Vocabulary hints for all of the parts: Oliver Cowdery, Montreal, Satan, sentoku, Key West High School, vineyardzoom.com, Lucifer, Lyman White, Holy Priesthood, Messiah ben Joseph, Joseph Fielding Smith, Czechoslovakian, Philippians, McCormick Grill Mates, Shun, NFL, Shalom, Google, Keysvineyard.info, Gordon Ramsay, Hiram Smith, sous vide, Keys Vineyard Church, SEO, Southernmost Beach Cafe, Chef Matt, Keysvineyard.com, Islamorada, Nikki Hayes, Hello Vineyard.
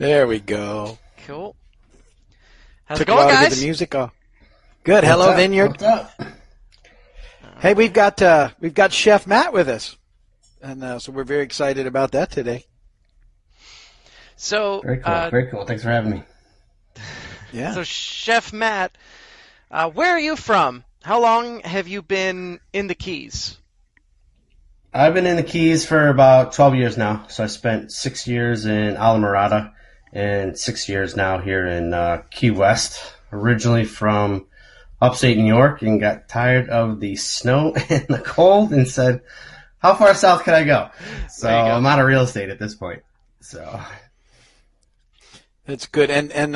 There we go. Cool. How's it going, guys? The music off. Good. Hello, Vineyard. What's up? Hey, we've got Chef Matt with us, and so we're very excited about that today. So very cool. Thanks for having me. Yeah. So, Chef Matt, where are you from? How long have you been in the Keys? I've been in the Keys for about 12 years now. So I spent 6 years in Islamorada and 6 years now here in Key West. Originally from upstate New York, and got tired of the snow and the cold and said, how far south can I go? So go. I'm out of real estate at this point. So that's good. And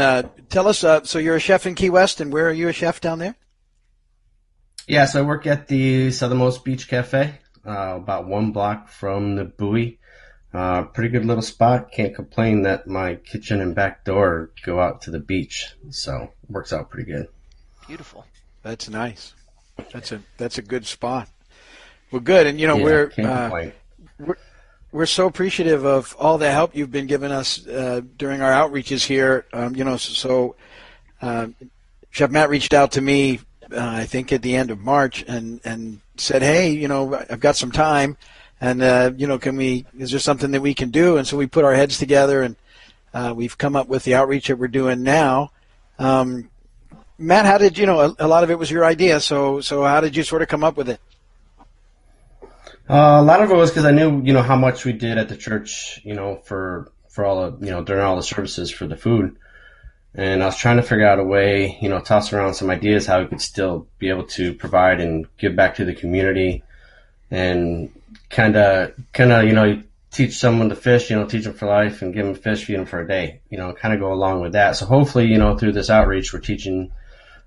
tell us, so you're a chef in Key West, and where are you a chef down there? Yeah, so I work at the Southernmost Beach Cafe, about one block from the buoy. Pretty good little spot. Can't complain that my kitchen and back door go out to the beach. So it works out pretty good. Beautiful. That's nice. That's a good spot. Well, good. And, we're so appreciative of all the help you've been giving us during our outreaches here. So Chef Matt reached out to me, I think, at the end of March and said, hey, I've got some time. And, is there something that we can do? And so we put our heads together and we've come up with the outreach that we're doing now. Matt, how did, a lot of it was your idea. So how did you sort of come up with it? A lot of it was because I knew, how much we did at the church, for all of, during all the services for the food. And I was trying to figure out a way, toss around some ideas how we could still be able to provide and give back to the community and kind of, teach someone to fish, teach them for life and give them fish, feed them for a day, kind of go along with that. So hopefully, through this outreach, we're teaching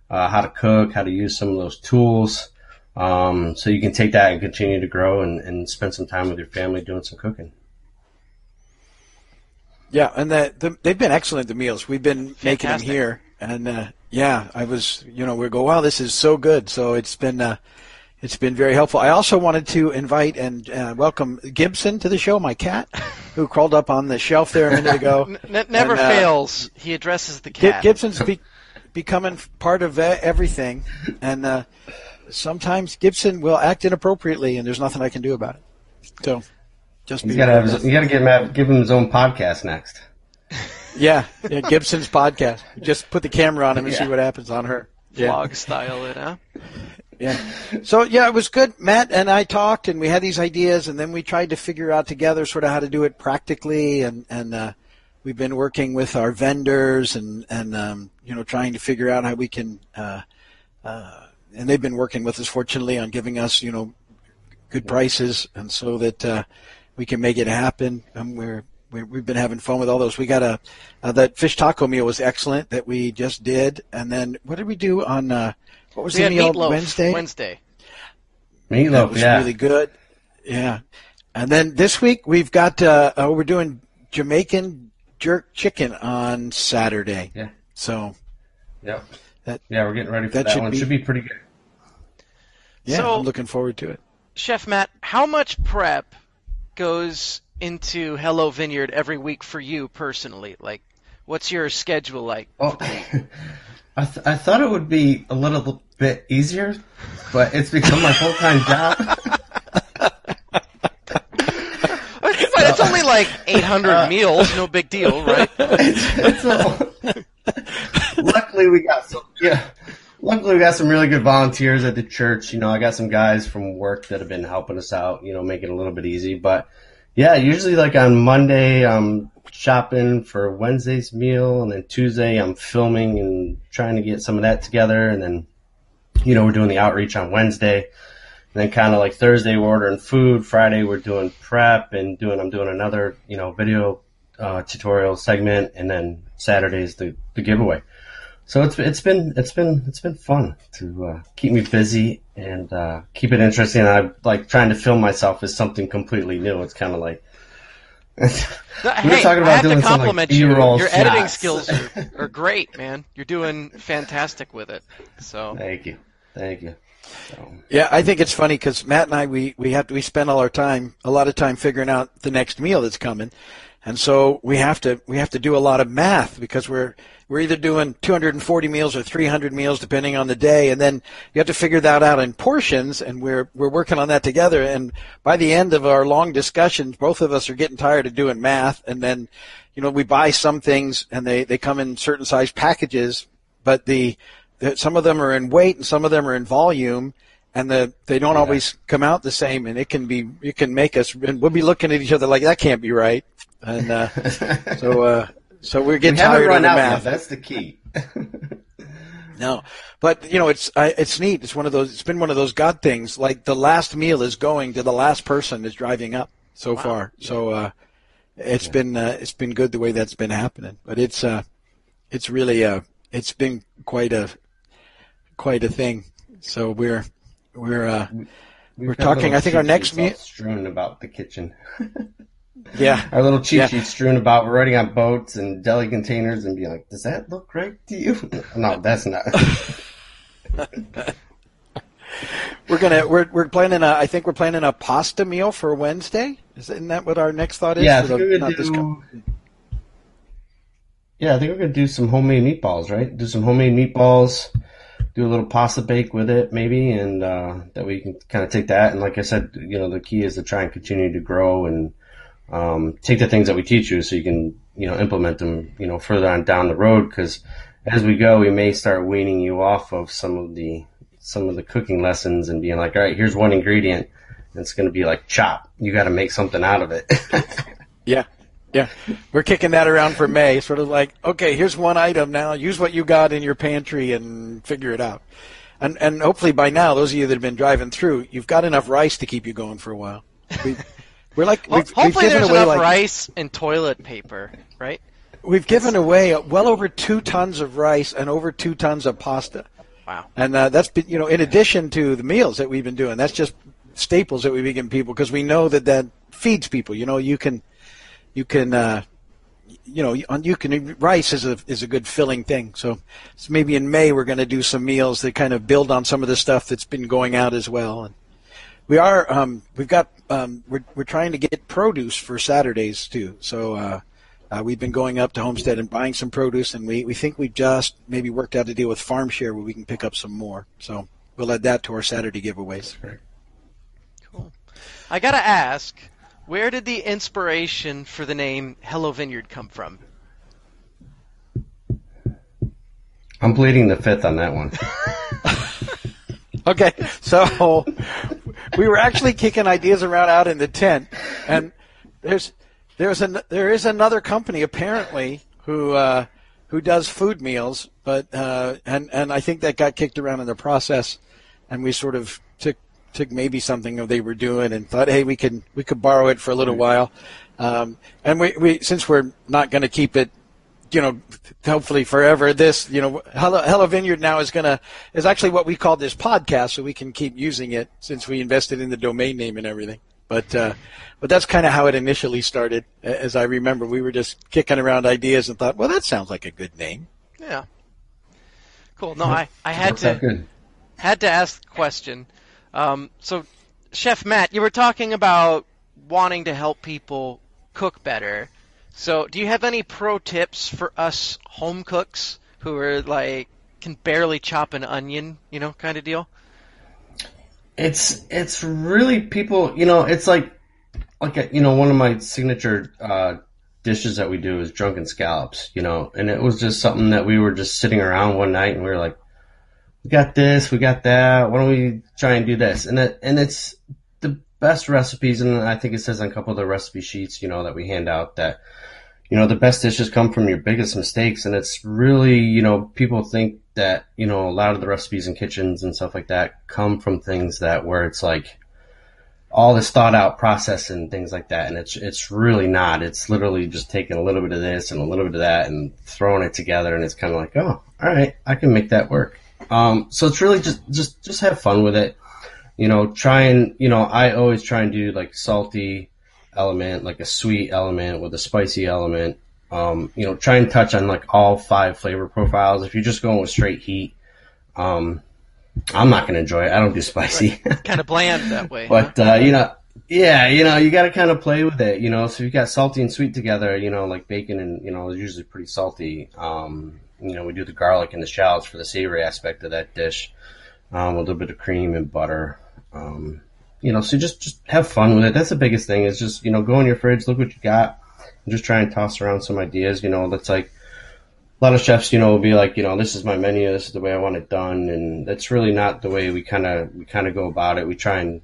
how to cook, how to use some of those tools. So you can take that and continue to grow and spend some time with your family doing some cooking. Yeah, and they've been excellent, the meals. We've been making them here. And, we go, wow, this is so good. So it's been very helpful. I also wanted to invite and welcome Gibson to the show, my cat, who crawled up on the shelf there a minute ago. Never fails. He addresses the cat. Gibson's becoming part of everything, and sometimes Gibson will act inappropriately, and there's nothing I can do about it. So, give him his own podcast next. Yeah, Gibson's podcast. Just put the camera on him and see what happens on her. Vlog style it, huh? Yeah. So, it was good. Matt and I talked, and we had these ideas, and then we tried to figure out together sort of how to do it practically. And we've been working with our vendors and trying to figure out how we can and they've been working with us, fortunately, on giving us, good prices, and so that we can make it happen. And we've been having fun with all those. We got that fish taco meal was excellent that we just did. And then what did we do on what was the meal? Wednesday. Meatloaf, that was really good. Yeah. And then this week we've got we're doing Jamaican jerk chicken on Saturday. Yeah. So. Yep. We're getting ready for that one. Should be pretty good. Yeah, so, I'm looking forward to it. Chef Matt, how much prep goes into Hello Vineyard every week for you personally? Like, what's your schedule like? Oh. I thought it would be a little bit easier, but it's become my full-time job. But it's only like 800 meals, no big deal, right? Luckily, we got some really good volunteers at the church. I got some guys from work that have been helping us out, make it a little bit easy. But yeah, usually like on Monday, shopping for Wednesday's meal, and then Tuesday I'm filming and trying to get some of that together, and then we're doing the outreach on Wednesday, and then kind of like Thursday we're ordering food, Friday we're doing prep and I'm doing another video tutorial segment, and then Saturday's the giveaway. So it's been fun to keep me busy and keep it interesting. I'm like trying to film myself as something completely new. It's kind of like your editing skills are great, man. You're doing fantastic with it. So thank you. So. Yeah, I think it's funny because Matt and I we spend all our time, a lot of time, figuring out the next meal that's coming, And so we have to do a lot of math, because we're either doing 240 meals or 300 meals depending on the day, and then you have to figure that out in portions, and we're working on that together. And by the end of our long discussions, both of us are getting tired of doing math, and then, you know, we buy some things and they come in certain size packages, but some of them are in weight and some of them are in volume, and they don't always come out the same, and it can make us, and we'll be looking at each other like, that can't be right. And so we're getting tired of the math. Now, that's the key. No, but you know, it's neat. It's one of those. It's been one of those God things. Like the last meal is going to the last person is driving up so far. Yeah. So it's been good the way that's been happening. But it's really it's been quite a thing. So we're talking. I think our next meal strewn about the kitchen. Yeah, our little cheat sheets strewn about. We're writing on boats and deli containers and be like, "Does that look right to you?" No, that's not. We're planning. I think we're planning a pasta meal for Wednesday. Isn't that what our next thought is? Yeah, I think we're gonna do some homemade meatballs. Right, do some homemade meatballs. Do a little pasta bake with it, maybe, and that we can kind of take that. And like I said, you know, the key is to try and continue to grow and take the things that we teach you, so you can, you know, implement them, you know, further on down the road. Because as we go, we may start weaning you off of some of the cooking lessons and being like, all right, here's one ingredient, and it's going to be like chop. You got to make something out of it. Yeah, we're kicking that around for May. Sort of like, okay, here's one item now. Use what you got in your pantry and figure it out. And hopefully by now, those of you that have been driving through, you've got enough rice to keep you going for a while. Hopefully there's enough rice and toilet paper, right? We've given away well over 2 tons of rice and over 2 tons of pasta. Wow! And that's been, you know, in addition to the meals that we've been doing. That's just staples that we've given people, because we know that feeds people. You know, you can rice is a good filling thing. So maybe in May we're going to do some meals that kind of build on some of the stuff that's been going out as well. And we are we're trying to get produce for Saturdays too. So we've been going up to Homestead and buying some produce, and we think we just maybe worked out a deal with Farm Share where we can pick up some more. So we'll add that to our Saturday giveaways. Cool. I gotta ask, where did the inspiration for the name Hello Vineyard come from? I'm pleading the fifth on that one. Okay, so we were actually kicking ideas around out in the tent, and there is another company apparently who does food meals, but and I think that got kicked around in the process, and we sort of took maybe something they were doing and thought, hey, we could borrow it for a little while, and we since we're not going to keep it, you know, hopefully forever. This, you know, Hello Vineyard now is actually what we call this podcast, so we can keep using it since we invested in the domain name and everything. But that's kind of how it initially started. As I remember, we were just kicking around ideas and thought, well, that sounds like a good name. Yeah, cool. No, I had to ask the question. So, Chef Matt, you were talking about wanting to help people cook better. So, do you have any pro tips for us home cooks who are like can barely chop an onion, you know, kind of deal? It's really people, you know, it's like you know, one of my signature dishes that we do is drunken scallops, you know, and it was just something that we were just sitting around one night and we were like, we got this, we got that. Why don't we try and do this? And it's the best recipes, and I think it says on a couple of the recipe sheets, you know, that we hand out that, you know, the best dishes come from your biggest mistakes. And it's really, you know, people think that, you know, a lot of the recipes in kitchens and stuff like that come from things that where it's like all this thought out process and things like that. And it's really not. It's literally just taking a little bit of this and a little bit of that and throwing it together. And it's kind of like, oh, all right, I can make that work. So it's really just have fun with it, you know, try and, you know, I always try and do like salty element, like a sweet element with a spicy element. You know, try and touch on like all 5 flavor profiles. If you're just going with straight heat, I'm not going to enjoy it. I don't do spicy. Right. Kind of bland that way. But, you know, Yeah, you know, you got to kind of play with it, you know. So you got salty and sweet together, you know, like bacon and, you know, is usually pretty salty. You know, we do the garlic and the shallots for the savory aspect of that dish. A little bit of cream and butter. You know, so just have fun with it. That's the biggest thing is just, you know, go in your fridge, look what you got, and just try and toss around some ideas. You know, that's like a lot of chefs, you know, will be like, you know, this is my menu, this is the way I want it done. And that's really not the way we kind of go about it. We try and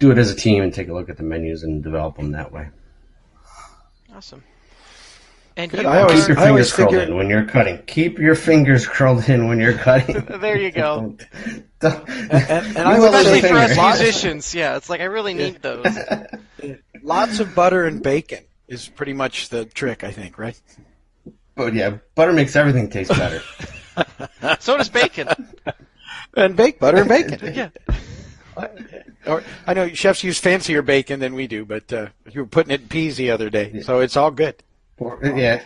do it as a team and take a look at the menus and develop them that way. Awesome. And you keep your fingers curled in when you're cutting. Keep your fingers curled in when you're cutting. There you go. And especially for us musicians, yeah, it's like I really need those. Lots of butter and bacon is pretty much the trick, I think, right? But yeah, butter makes everything taste better. So does bacon. And baked butter and bacon. Yeah. I know chefs use fancier bacon than we do, but you were putting it in peas the other day, so it's all good. Yeah,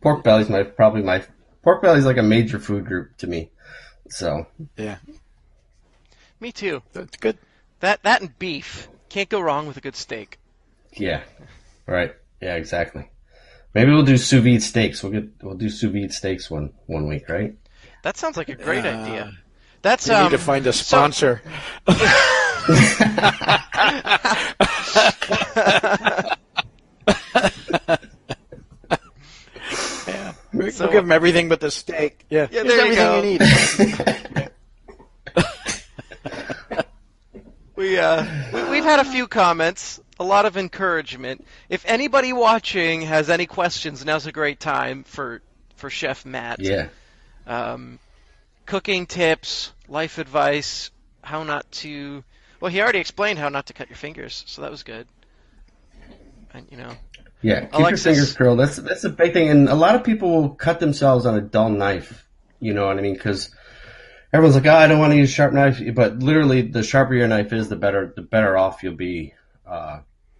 pork belly's probably my pork belly's like a major food group to me. So yeah, me too. That's good. That and beef, can't go wrong with a good steak. Yeah, right. Yeah, exactly. Maybe we'll do sous vide steaks. We'll do sous vide steaks one week, right? That sounds like a great idea. That's we need to find a sponsor. Yeah, we'll give them everything but the steak. Yeah, yeah, there you go. You need. We've had a few comments, a lot of encouragement. If anybody watching has any questions, now's a great time for Chef Matt. Yeah. Cooking tips, life advice, how not to. Well, he already explained how not to cut your fingers, so that was good. And you know. Yeah, keep your fingers curled. That's a big thing, and a lot of people cut themselves on a dull knife. You know what I mean? Because everyone's like, "Oh, I don't want to use a sharp knife," but literally, the sharper your knife is, the better off you'll be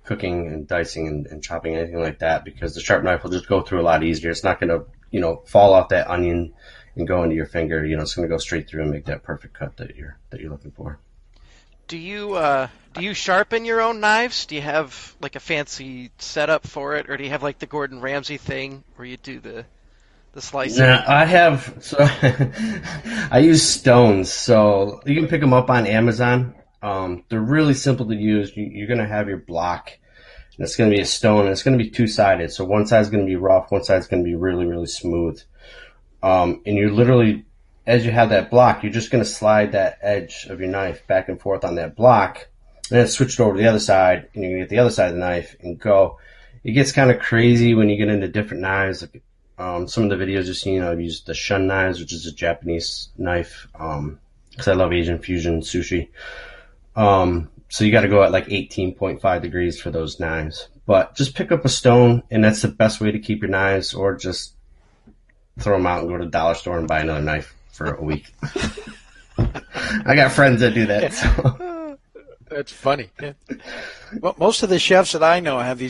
cooking and dicing and chopping anything like that. Because the sharp knife will just go through a lot easier. It's not going to, you know, fall off that onion and go into your finger. You know, it's going to go straight through and make that perfect cut that you're looking for. Do you sharpen your own knives? Do you have like a fancy setup for it, or do you have like the Gordon Ramsay thing where you do the slicing? Nah, I have. So I use stones. So you can pick them up on Amazon. They're really simple to use. You're going to have your block, and it's going to be a stone, and it's going to be two-sided. So one side's going to be rough, one side's going to be really, really smooth. And you literally, as you have that block, you're just going to slide that edge of your knife back and forth on that block, and then switch it over to the other side, and you're going to get the other side of the knife and go. It gets kind of crazy when you get into different knives. Some of the videos you've seen, you know, I've used the Shun knives, which is a Japanese knife, because I love Asian fusion sushi. So you got to go at like 18.5 degrees for those knives. But just pick up a stone, and that's the best way to keep your knives, or just throw them out and go to the dollar store and buy another knife for a week. I got friends that do that. So. That's funny. Yeah. Well, most of the chefs that I know have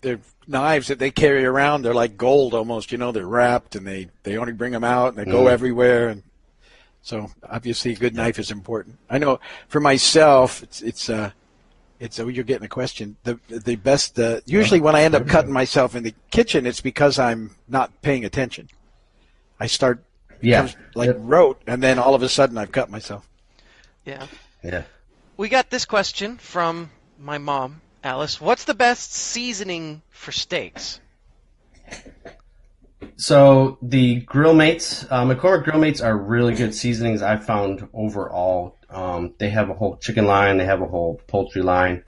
their knives that they carry around. They're like gold almost. You know, they're wrapped, and they only bring them out, and they go everywhere. And so obviously, a good knife is important. I know for myself, you're getting a question. The best usually when I end up cutting myself in the kitchen, it's because I'm not paying attention. I start. Yeah, rote, and then all of a sudden I've cut myself. Yeah. Yeah. We got this question from my mom, Alice. What's the best seasoning for steaks? So the Grill Mates, McCormick Grill Mates are really good seasonings I've found overall. They have a whole chicken line. They have a whole poultry line.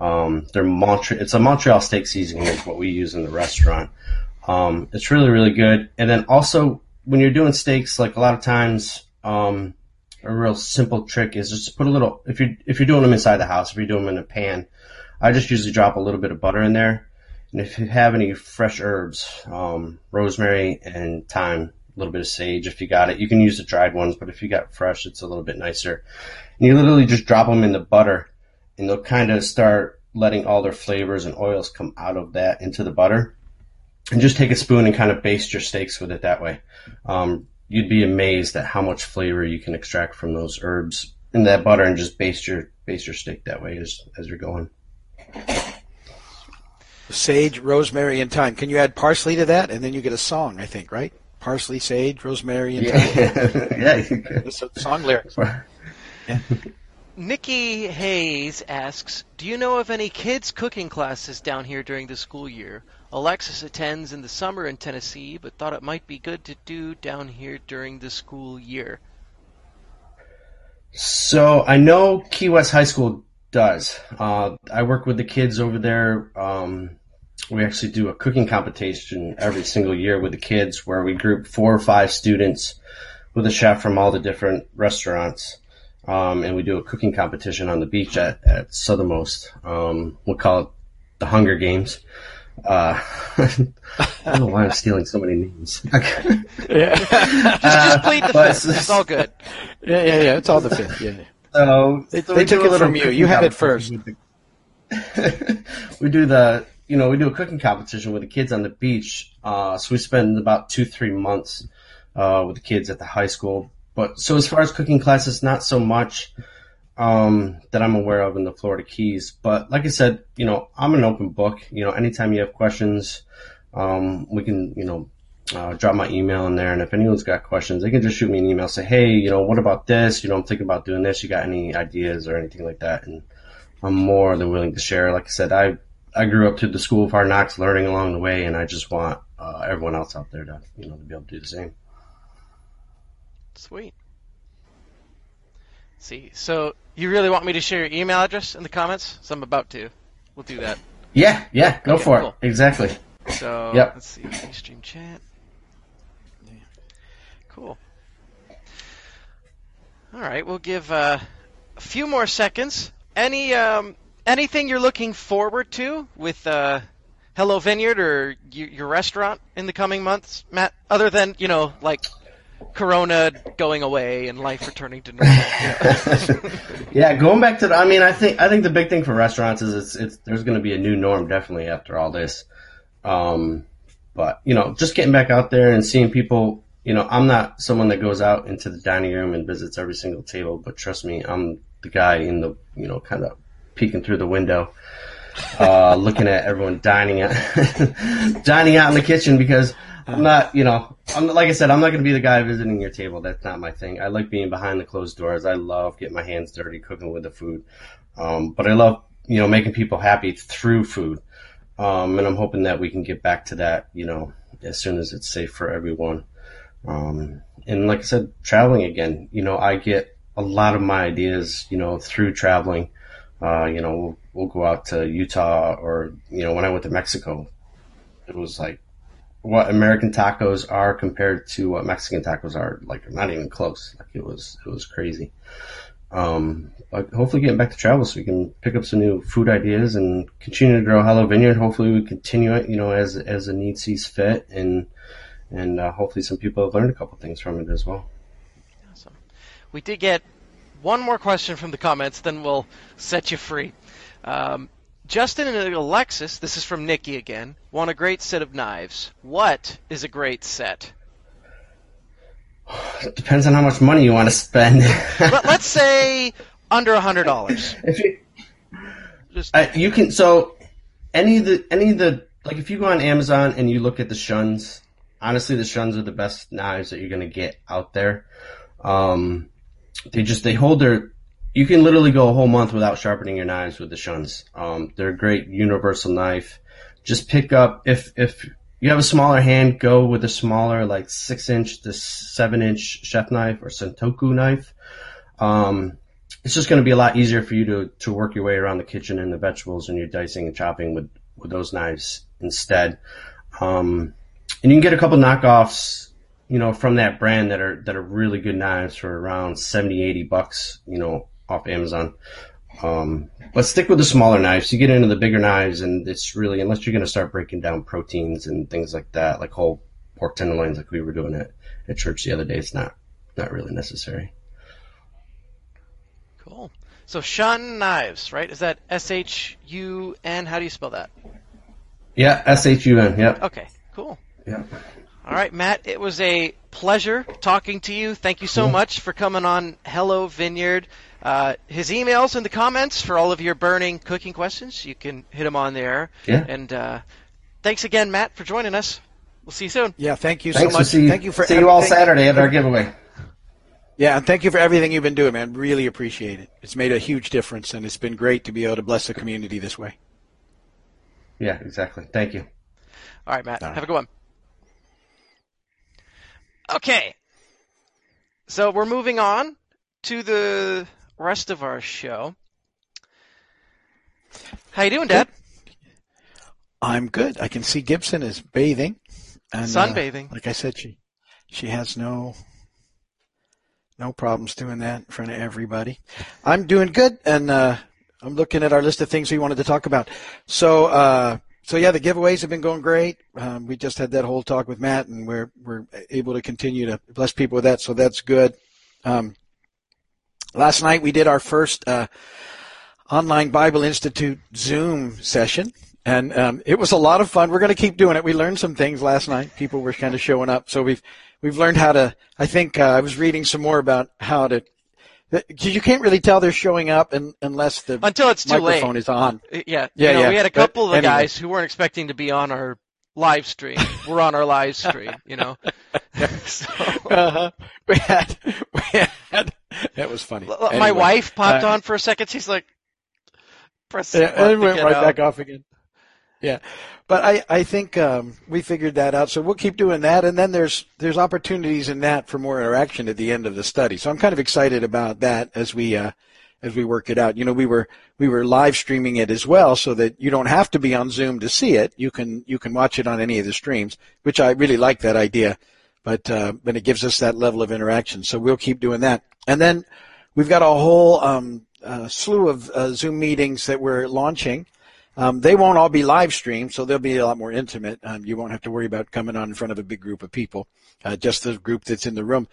It's a Montreal steak seasoning is what we use in the restaurant. It's really, really good. And then also, when you're doing steaks, like a lot of times, a real simple trick is just put a little. If you're doing them inside the house, if you do them in a pan, I just usually drop a little bit of butter in there. And if you have any fresh herbs, rosemary and thyme, a little bit of sage, if you got it. You can use the dried ones, but if you got fresh, it's a little bit nicer. And you literally just drop them in the butter, and they'll kind of start letting all their flavors and oils come out of that into the butter. And just take a spoon and kind of baste your steaks with it that way. You'd be amazed at how much flavor you can extract from those herbs in that butter and just baste your steak that way as you're going. Sage, rosemary, and thyme. Can you add parsley to that? And then you get a song, I think, right? Parsley, sage, rosemary, and thyme. Yeah, you could. Song lyrics. Yeah. Nikki Hayes asks, do you know of any kids' cooking classes down here during the school year? Alexis attends in the summer in Tennessee, but thought it might be good to do down here during the school year. So I know Key West High School does. I work with the kids over there. We actually do a cooking competition every single year with the kids where we group 4 or 5 students with a chef from all the different restaurants. And we do a cooking competition on the beach at Southernmost. We'll call it the Hunger Games. I don't know why I'm stealing so many names. Okay. Yeah. Just plead the fifth. It's all good. Yeah. It's all the fifth. Yeah. So they took it from you. You have it first. We do a cooking competition with the kids on the beach. So we spend about 2-3 months with the kids at the high school. But so as far as cooking classes, not so much that I'm aware of in the Florida Keys. But like I said, I'm an open book. Anytime you have questions, we can, drop my email in there. And if anyone's got questions, they can just shoot me an email, say, hey, what about this? I'm thinking about doing this. You got any ideas or anything like that? And I'm more than willing to share. Like I said, I grew up through the School of Hard Knocks, learning along the way, and I just want everyone else out there to, to be able to do the same. Sweet. See, so you really want me to share your email address in the comments? So I'm about to. We'll do that. Yeah, go for cool. It. Exactly. So yep. Let's see. Stream chat. Yeah. Cool. All right, we'll give a few more seconds. Anything you're looking forward to with Hello Vineyard or your restaurant in the coming months, Matt? Other than, Corona going away and life returning to normal. Going back to I think the big thing for restaurants is it's there's going to be a new norm definitely after all this. But just getting back out there and seeing people. I'm not someone that goes out into the dining room and visits every single table, but trust me, I'm the guy in the kind of peeking through the window, looking at everyone dining out in the kitchen because. I'm not going to be the guy visiting your table. That's not my thing. I like being behind the closed doors. I love getting my hands dirty, cooking with the food. But I love, making people happy through food. And I'm hoping that we can get back to that, as soon as it's safe for everyone. And like I said, traveling again, I get a lot of my ideas, through traveling. We'll go out to Utah or, when I went to Mexico, it was like, what American tacos are compared to what Mexican tacos are, not even close. It was crazy. But hopefully getting back to travel so we can pick up some new food ideas and continue to grow Hello Vineyard. Hopefully we continue it, as the need sees fit and hopefully some people have learned a couple things from it as well. Awesome. We did get one more question from the comments, then we'll set you free. Justin and Alexis, this is from Nikki again, want a great set of knives. What is a great set? It depends on how much money you want to spend. Let's say under $100. If you go on Amazon and you look at the Shuns, honestly, the Shuns are the best knives that you're going to get out there. You can literally go a whole month without sharpening your knives with the Shuns. They're a great universal knife. Just pick up, if you have a smaller hand, go with a smaller 6-inch to 7-inch chef knife or sentoku knife. It's just going to be a lot easier for you to work your way around the kitchen and the vegetables and your dicing and chopping with those knives instead. And you can get a couple knockoffs, from that brand that are really good knives for around $70-$80, off Amazon. But stick with the smaller knives. You get into the bigger knives and it's really, unless you're going to start breaking down proteins and things like that, like whole pork tenderloins like we were doing at church the other day, it's not really necessary. Cool. So Shun knives, right? Is that S-H-U-N? How do you spell that? Yeah, S-H-U-N, yep. Okay, cool. Yeah. All right, Matt, it was a pleasure talking to you. Thank you so much for coming on Hello Vineyard. His email's in the comments for all of your burning cooking questions. You can hit him on there. Yeah. And thanks again, Matt, for joining us. We'll see you soon. Yeah, thank you so much. Thank you for see you all Saturday at our giveaway. Yeah, and thank you for everything you've been doing, man. Really appreciate it. It's made a huge difference, and it's been great to be able to bless the community this way. Yeah, exactly. Thank you. All right, Matt. All right. Have a good one. Okay. So we're moving on to the rest of our show. How you doing, Dad? I'm good. I can see Gibson is bathing. And, sunbathing. Like I said, she has no problems doing that in front of everybody. I'm doing good, and I'm looking at our list of things we wanted to talk about. So, yeah, the giveaways have been going great. We just had that whole talk with Matt, and we're able to continue to bless people with that, so that's good. Last night we did our first online Bible Institute Zoom session. And it was a lot of fun. We're going to keep doing it. We learned some things last night. People were kind of showing up. So we've learned how to, I think I was reading some more about how to, you can't really tell they're showing up unless the microphone is on. Yeah. Yeah, yeah. We had a couple of guys who weren't expecting to be on our live stream. We're on our live stream, you know. So. That was funny. My wife popped on for a second. She's like, press it. Yeah, and went right back off again. Yeah, but I think we figured that out, so we'll keep doing that, and then there's opportunities in that for more interaction at the end of the study. So I'm kind of excited about that as we work it out. You know, we were live streaming it as well, so that you don't have to be on Zoom to see it. You can watch it on any of the streams, which I really like that idea, but it gives us that level of interaction. So we'll keep doing that, and then we've got a whole slew of Zoom meetings that we're launching. They won't all be live streamed, so they'll be a lot more intimate. You won't have to worry about coming on in front of a big group of people, just the group that's in the room.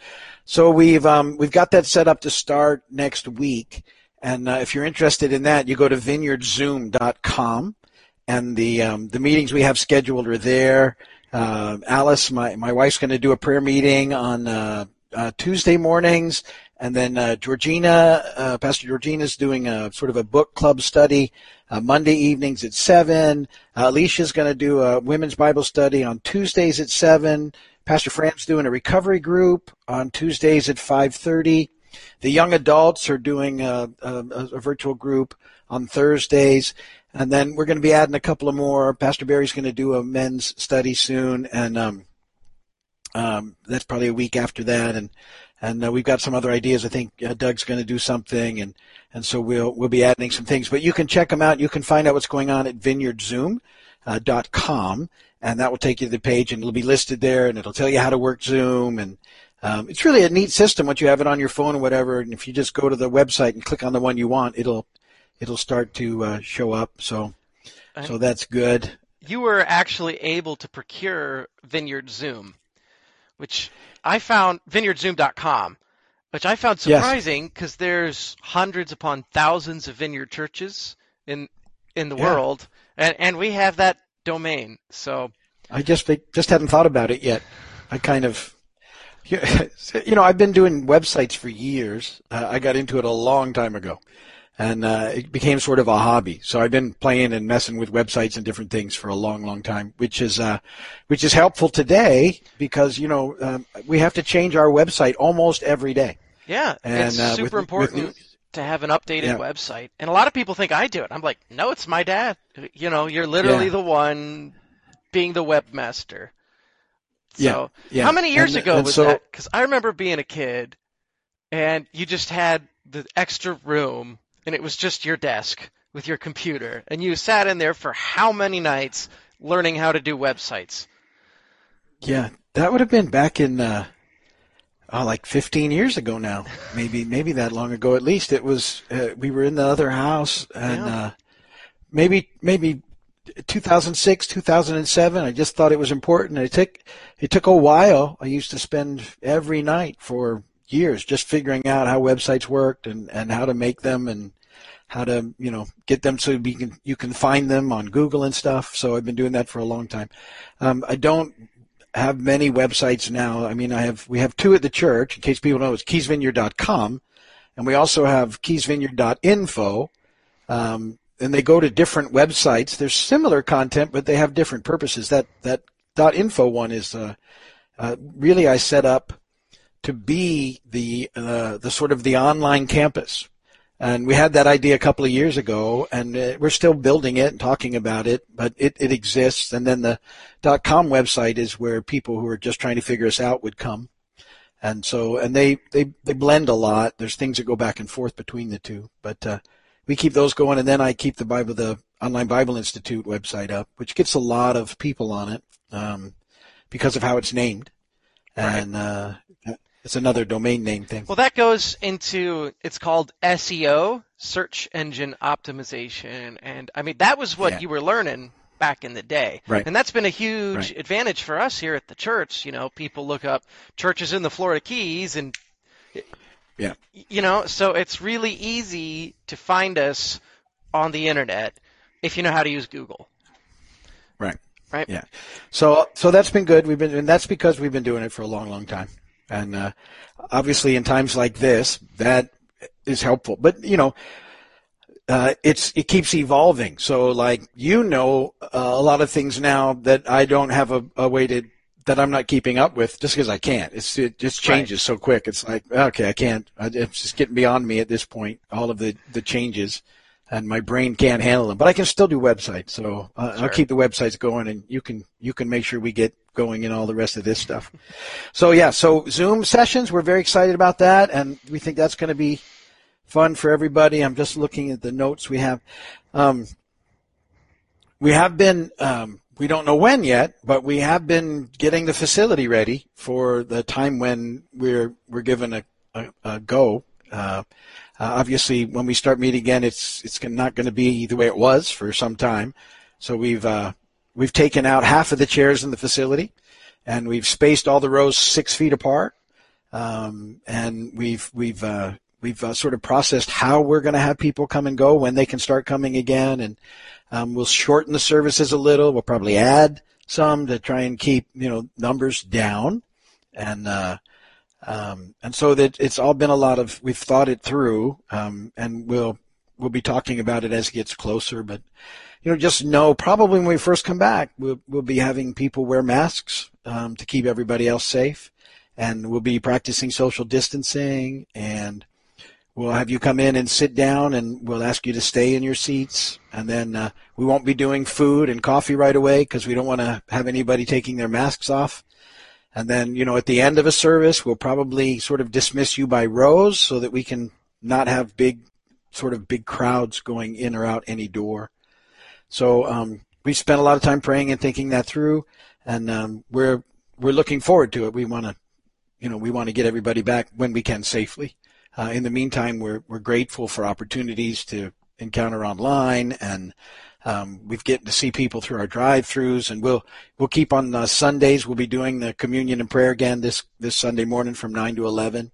So we've got that set up to start next week. And if you're interested in that, you go to vineyardzoom.com, and the meetings we have scheduled are there. Alice, my wife's going to do a prayer meeting on Tuesday mornings, and then Pastor Georgina's doing a sort of a book club study Monday evenings at 7. Alicia's going to do a women's Bible study on Tuesdays at 7. Pastor Fran's doing a recovery group on Tuesdays at 5:30. The young adults are doing a virtual group on Thursdays. And then we're going to be adding a couple of more. Pastor Barry's going to do a men's study soon, and that's probably a week after that, and we've got some other ideas. I think Doug's going to do something, and so we'll be adding some things. But you can check them out. You can find out what's going on at vineyardzoom.com, and that will take you to the page, and it'll be listed there, and it'll tell you how to work Zoom. And it's really a neat system once you have it on your phone or whatever. And if you just go to the website and click on the one you want, it'll start to show up. So that's good. You were actually able to procure Vineyard Zoom, which I found vineyardzoom.com, which I found surprising because there's hundreds upon thousands of vineyard churches in the world, and we have that domain. So I just hadn't thought about it yet. I kind of, I've been doing websites for years. I got into it a long time ago, and it became sort of a hobby. So I've been playing and messing with websites and different things for a long, long time, which is helpful today because, we have to change our website almost every day. Yeah, and it's super important to have an updated website. And a lot of people think I do it. I'm like, no, it's my dad. You know, you're literally the one being the webmaster. So how many years ago was that? Because I remember being a kid and you just had the extra room. And it was just your desk with your computer. And you sat in there for how many nights learning how to do websites? Yeah, that would have been back in like 15 years ago now. Maybe that long ago at least. It was we were in the other house, and maybe 2006, 2007. I just thought it was important. It took a while. I used to spend every night for years just figuring out how websites worked and how to make them and how to get them so you can find them on Google and stuff. So I've been doing that for a long time. I don't have many websites now. I mean, we have two at the church, in case people know, it's Keysvineyard.com, and we also have Keysvineyard.info, and they go to different websites. There's similar content, but they have different purposes. That .info one is really I set up to be the sort of the online campus. And we had that idea a couple of years ago, and we're still building it and talking about it, but it exists. And then the .com website is where people who are just trying to figure us out would come. And so, and they blend a lot. There's things that go back and forth between the two, but we keep those going. And then I keep the Online Bible Institute website up, which gets a lot of people on it because of how it's named. Right. And it's another domain name thing. Well, that goes into, it's called SEO, search engine optimization. And I mean, that was what you were learning back in the day. Right. And that's been a huge advantage for us here at the church. You know, people look up churches in the Florida Keys and, you know, so it's really easy to find us on the internet if you know how to use Google. Right. Right. Yeah. So that's been good. And that's because we've been doing it for a long, long time. And obviously, in times like this, that is helpful. But you know, it keeps evolving. So, like a lot of things now that I don't have a way to that I'm not keeping up with, just because I can't. It just changes so quick. It's like, okay, I can't. It's just getting beyond me at this point. All of the changes, and my brain can't handle them. But I can still do websites. So I'll keep the websites going, and you can make sure we get going in all the rest of this stuff. So so Zoom sessions, we're very excited about that, and we think that's going to be fun for everybody. I'm just looking at the notes we have. We have been, we don't know when yet, but we have been getting the facility ready for the time when we're given a go. Obviously, when we start meeting again, it's not going to be the way it was for some time. So we've taken out half of the chairs in the facility, and we've spaced all the rows 6 feet apart. And we've sort of processed how we're going to have people come and go, when they can start coming again. And we'll shorten the services a little. We'll probably add some to try and keep, numbers down. And so that it's all been we've thought it through. And we'll be talking about it as it gets closer, but just know probably when we first come back, we'll be having people wear masks to keep everybody else safe, and we'll be practicing social distancing, and we'll have you come in and sit down, and we'll ask you to stay in your seats, and then we won't be doing food and coffee right away because we don't want to have anybody taking their masks off. And then, at the end of a service, we'll probably sort of dismiss you by rows so that we can not have big crowds going in or out any door. So we spent a lot of time praying and thinking that through, and we're looking forward to it. We want to, get everybody back when we can safely. In the meantime, we're grateful for opportunities to encounter online, and we've gotten to see people through our drive-throughs. And we'll keep on Sundays. We'll be doing the communion and prayer again this Sunday morning from 9 to 11.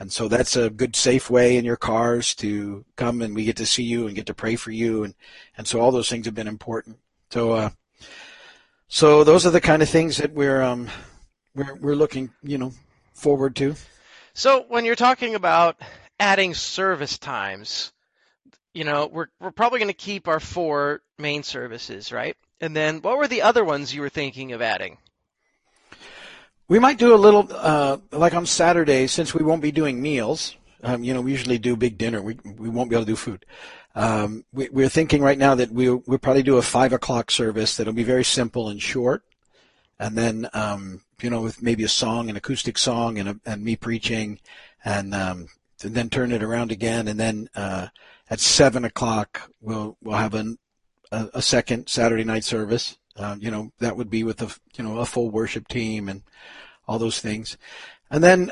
And so that's a good, safe way in your cars to come, and we get to see you and get to pray for you. And so all those things have been important. So so those are the kind of things that we're looking, forward to. So when you're talking about adding service times, we're probably going to keep our 4 main services, right? And then what were the other ones you were thinking of adding? We might do a little, like on Saturdays, since we won't be doing meals. We usually do big dinner. We won't be able to do food. We're thinking right now that we'll probably do a 5 o'clock service that'll be very simple and short. And then, with maybe a song, an acoustic song and me preaching and then turn it around again. And then, at 7 o'clock, we'll have a second Saturday night service. That would be with a full worship team and all those things. And then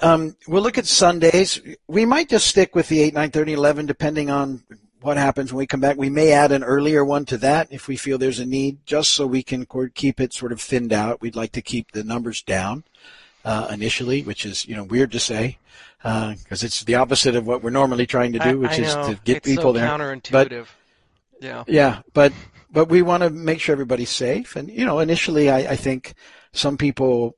we'll look at Sundays. We might just stick with the 8, 9, 30, 11, depending on what happens when we come back. We may add an earlier one to that if we feel there's a need, just so we can keep it sort of thinned out. We'd like to keep the numbers down initially, which is, weird to say because it's the opposite of what we're normally trying to do, which is to get it's people so there. Counterintuitive. But we want to make sure everybody's safe. And, initially I think Some people,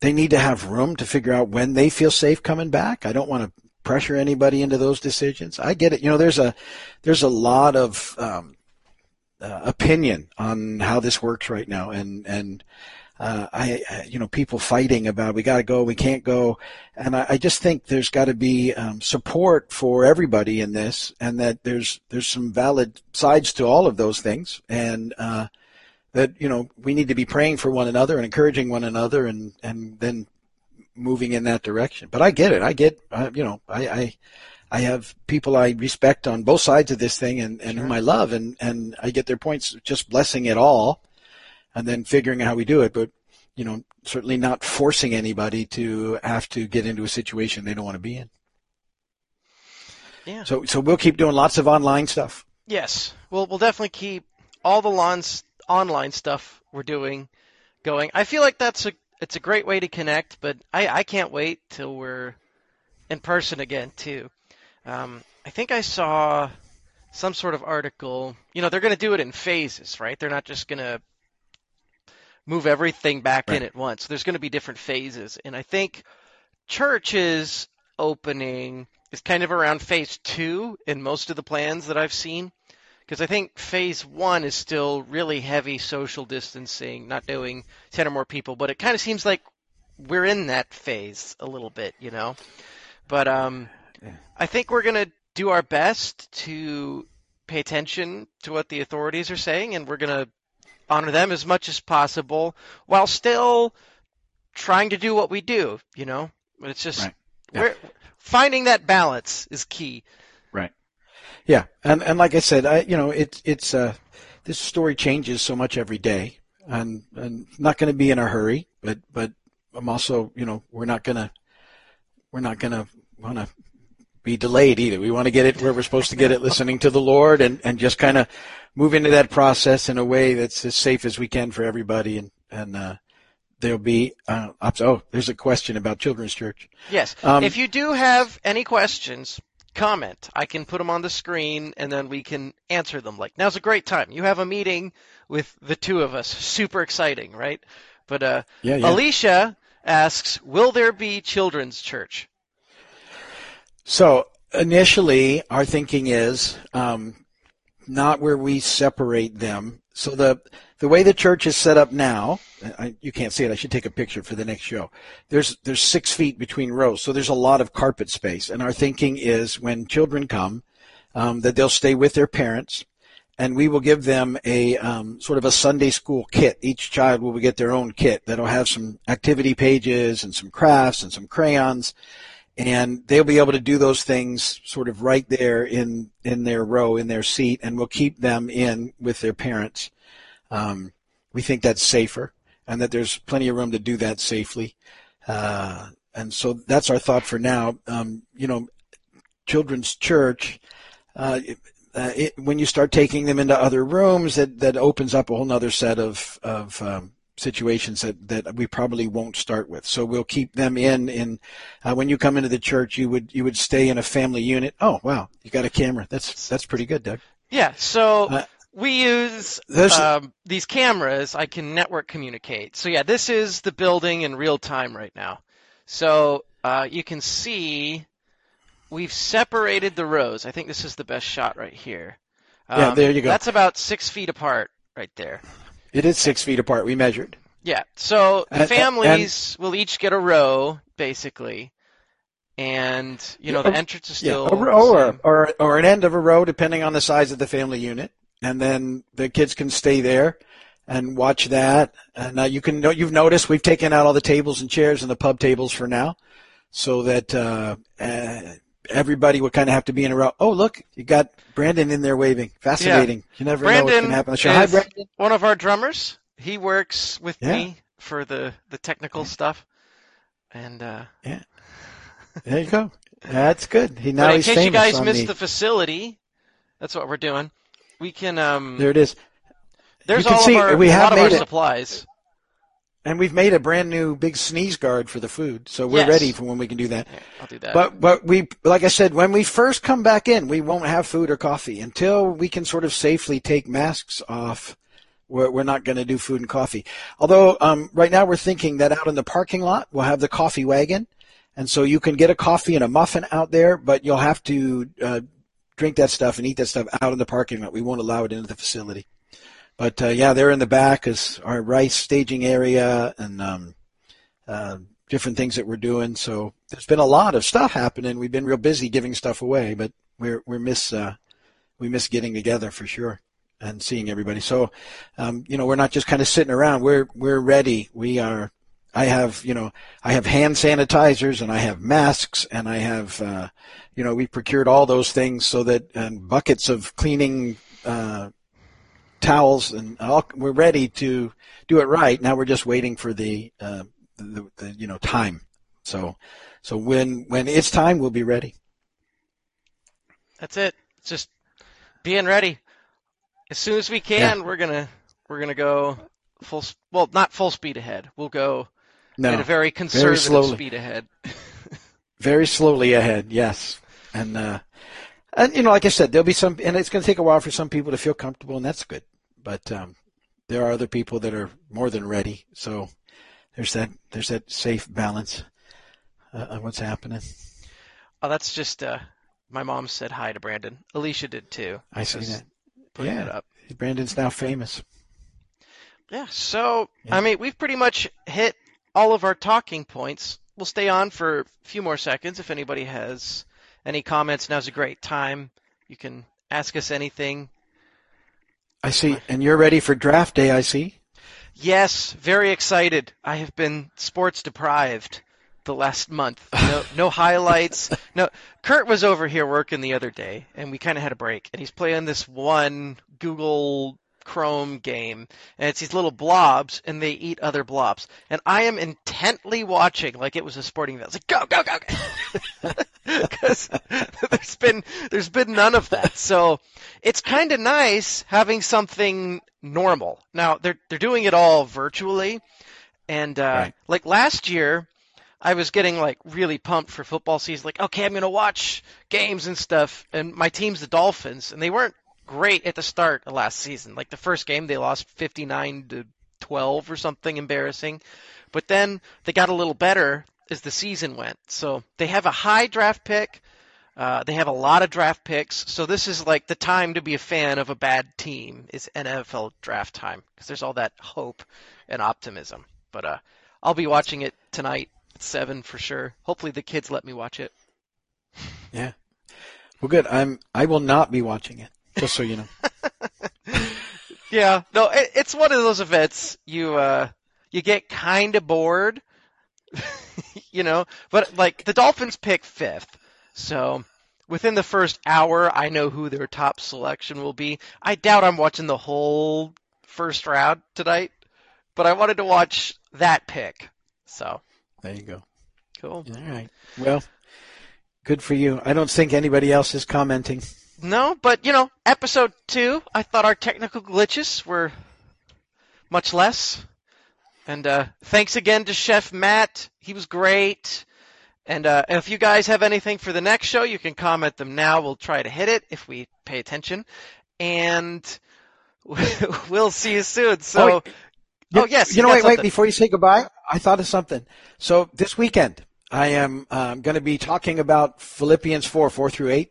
they need to have room to figure out when they feel safe coming back. I don't want to pressure anybody into those decisions. I get it. You know, there's a lot of opinion on how this works right now, and people fighting about we got to go, we can't go, and I just think there's got to be support for everybody in this, and that there's some valid sides to all of those things, and that we need to be praying for one another and encouraging one another, and then moving in that direction. But I get it. I have people I respect on both sides of this thing, and sure, whom I love, and I get their points. Just blessing it all, and then figuring out how we do it, but, certainly not forcing anybody to have to get into a situation they don't want to be in. Yeah. So we'll keep doing lots of online stuff. Yes. We'll definitely keep all the online stuff we're doing going. I feel like it's a great way to connect, but I can't wait till we're in person again, too. I think I saw some sort of article. They're going to do it in phases, right? They're not just going to move everything back in at once. There's going to be different phases. And I think churches opening is kind of around phase 2 in most of the plans that I've seen, because I think phase 1 is still really heavy social distancing, not doing 10 or more people, but it kind of seems like we're in that phase a little bit, But I think we're going to do our best to pay attention to what the authorities are saying, and we're going to honor them as much as possible while still trying to do what we do, But it's just finding that balance is key. Right. Yeah. And like I said, it's this story changes so much every day, and not going to be in a hurry, but I'm also, we're not going to want to be delayed either. We want to get it where we're supposed to get it, listening to the Lord, and just kind of move into that process in a way that's as safe as we can for everybody. And there'll be there's a question about children's church. Yes. If you do have any questions, comment. I can put them on the screen, and then we can answer them. Like, now's a great time. You have a meeting with the two of us. Super exciting, right? But Alicia asks, will there be children's church? So initially, our thinking is not where we separate them. So the way the church is set up now, you can't see it. I should take a picture for the next show. There's 6 feet between rows, so there's a lot of carpet space. And our thinking is when children come, that they'll stay with their parents, and we will give them a sort of a Sunday school kit. Each child will get their own kit that'll have some activity pages and some crafts and some crayons. And they'll be able to do those things sort of right there in their row, in their seat, and we'll keep them in with their parents. We think that's safer, and that there's plenty of room to do that safely. And so that's our thought for now. Children's church, when you start taking them into other rooms, that opens up a whole other set of situations that we probably won't start with. So we'll keep them in when you come into the church, you would stay in a family unit. Oh, wow. You got a camera. That's pretty good, Doug. Yeah. So we use these cameras. I can network communicate. So yeah, this is the building in real time right now. So you can see we've separated the rows. I think this is the best shot right here. Yeah, there you go. That's about 6 feet apart right there. It is 6 feet apart. We measured. Yeah. So the families will each get a row, basically. And, the entrance is still a row or an end of a row, depending on the size of the family unit. And then the kids can stay there and watch that. And now you've noticed we've taken out all the tables and chairs and the pub tables for now, so that everybody would kind of have to be in a row. Oh, look, you got Brandon in there waving. Fascinating. Yeah. You never know what's going to happen. Hi, Brandon. One of our drummers. He works with me for the technical stuff. And there you go. That's good. He's famous. In case you guys missed the facility, that's what we're doing. We can there it is. There's all of our supplies. And we've made a brand new big sneeze guard for the food, so we're ready for when we can do that. Yeah, I'll do that. But we, like I said, when we first come back in, we won't have food or coffee until we can sort of safely take masks off. We're not going to do food and coffee. Although right now we're thinking that out in the parking lot, we'll have the coffee wagon. And so you can get a coffee and a muffin out there, but you'll have to drink that stuff and eat that stuff out in the parking lot. We won't allow it into the facility. But, yeah, there in the back is our rice staging area and different things that we're doing. So there's been a lot of stuff happening. We've been real busy giving stuff away, but we miss getting together for sure and seeing everybody. So, you know, we're not just kind of sitting around. We're ready. I have hand sanitizers and I have masks and I have, we procured all those things so that buckets of cleaning towels and all, we're ready to do it right. Now we're just waiting for the time. So when it's time, we'll be ready. That's it. It's just being ready. As soon as we can, yeah. we're gonna go full. Well, not full speed ahead. We'll go at a very conservative speed ahead. Very slowly ahead. Yes, and like I said, there'll be some, and it's going to take a while for some people to feel comfortable, and that's good. But there are other people that are more than ready. So there's that safe balance on what's happening. Oh, that's just. My mom said hi to Brandon. Alicia did too. I see that. Bring that up. Brandon's now famous. Yeah. So, yeah. I mean, we've pretty much hit all of our talking points. We'll stay on for a few more seconds. If anybody has any comments, now's a great time. You can ask us anything. I see. And you're ready for draft day, I see. Yes. Very excited. I have been sports deprived the last month. No highlights. No, Kurt was over here working the other day and we kind of had a break and he's playing this one Google Chrome game and it's these little blobs and they eat other blobs. And I am intently watching like it was a sporting event. I was like, go. Because there's been none of that. So it's kind of nice having something normal. Now they're doing it all virtually. And right. Like last year, I was getting like really pumped for football season. Like, okay, I'm going to watch games and stuff. And my team's the Dolphins, and they weren't great at the start of last season. Like the first game, they lost 59-12 or something embarrassing. But then they got a little better as the season went. So they have a high draft pick. They have a lot of draft picks. So this is like the time to be a fan of a bad team is NFL draft time because there's all that hope and optimism. But I'll be watching it tonight. 7 for sure. Hopefully the kids let me watch it. Yeah. Well, good. I will not be watching it, just so you know. Yeah. No, it's one of those events you get kind of bored, you know, but like the Dolphins pick 5th. So within the first hour, I know who their top selection will be. I doubt I'm watching the whole first round tonight, but I wanted to watch that pick. So there you go. Cool. All right. Well, good for you. I don't think anybody else is commenting. No, but, episode 2, I thought our technical glitches were much less. And thanks again to Chef Matt. He was great. And if you guys have anything for the next show, you can comment them now. We'll try to hit it if we pay attention. And we'll see you soon. So. Oh, yes. Wait, before you say goodbye, I thought of something. So this weekend, I am going to be talking about Philippians 4:4-8,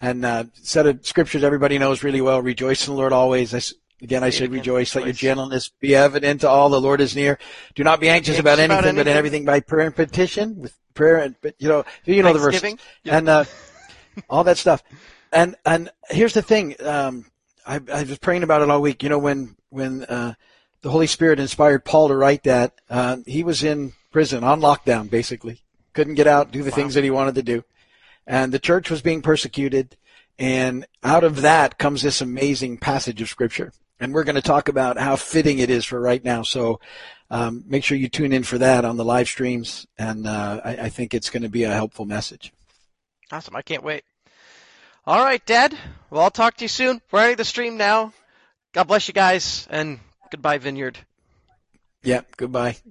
and set of scriptures everybody knows really well. Rejoice in the Lord always. I said rejoice. Let your gentleness be evident to all. The Lord is near. Do not be anxious about anything, but in everything by prayer and petition, with prayer and the verses. Yep. And all that stuff. And here's the thing. I was praying about it all week. When the Holy Spirit inspired Paul to write that. He was in prison, on lockdown, basically. Couldn't get out, do the things that he wanted to do. And the church was being persecuted. And out of that comes this amazing passage of Scripture. And we're going to talk about how fitting it is for right now. So make sure you tune in for that on the live streams. And I think it's going to be a helpful message. Awesome. I can't wait. All right, Dad. Well, I'll talk to you soon. We're ending the stream now. God bless you guys. And goodbye, Vineyard. Yeah, goodbye.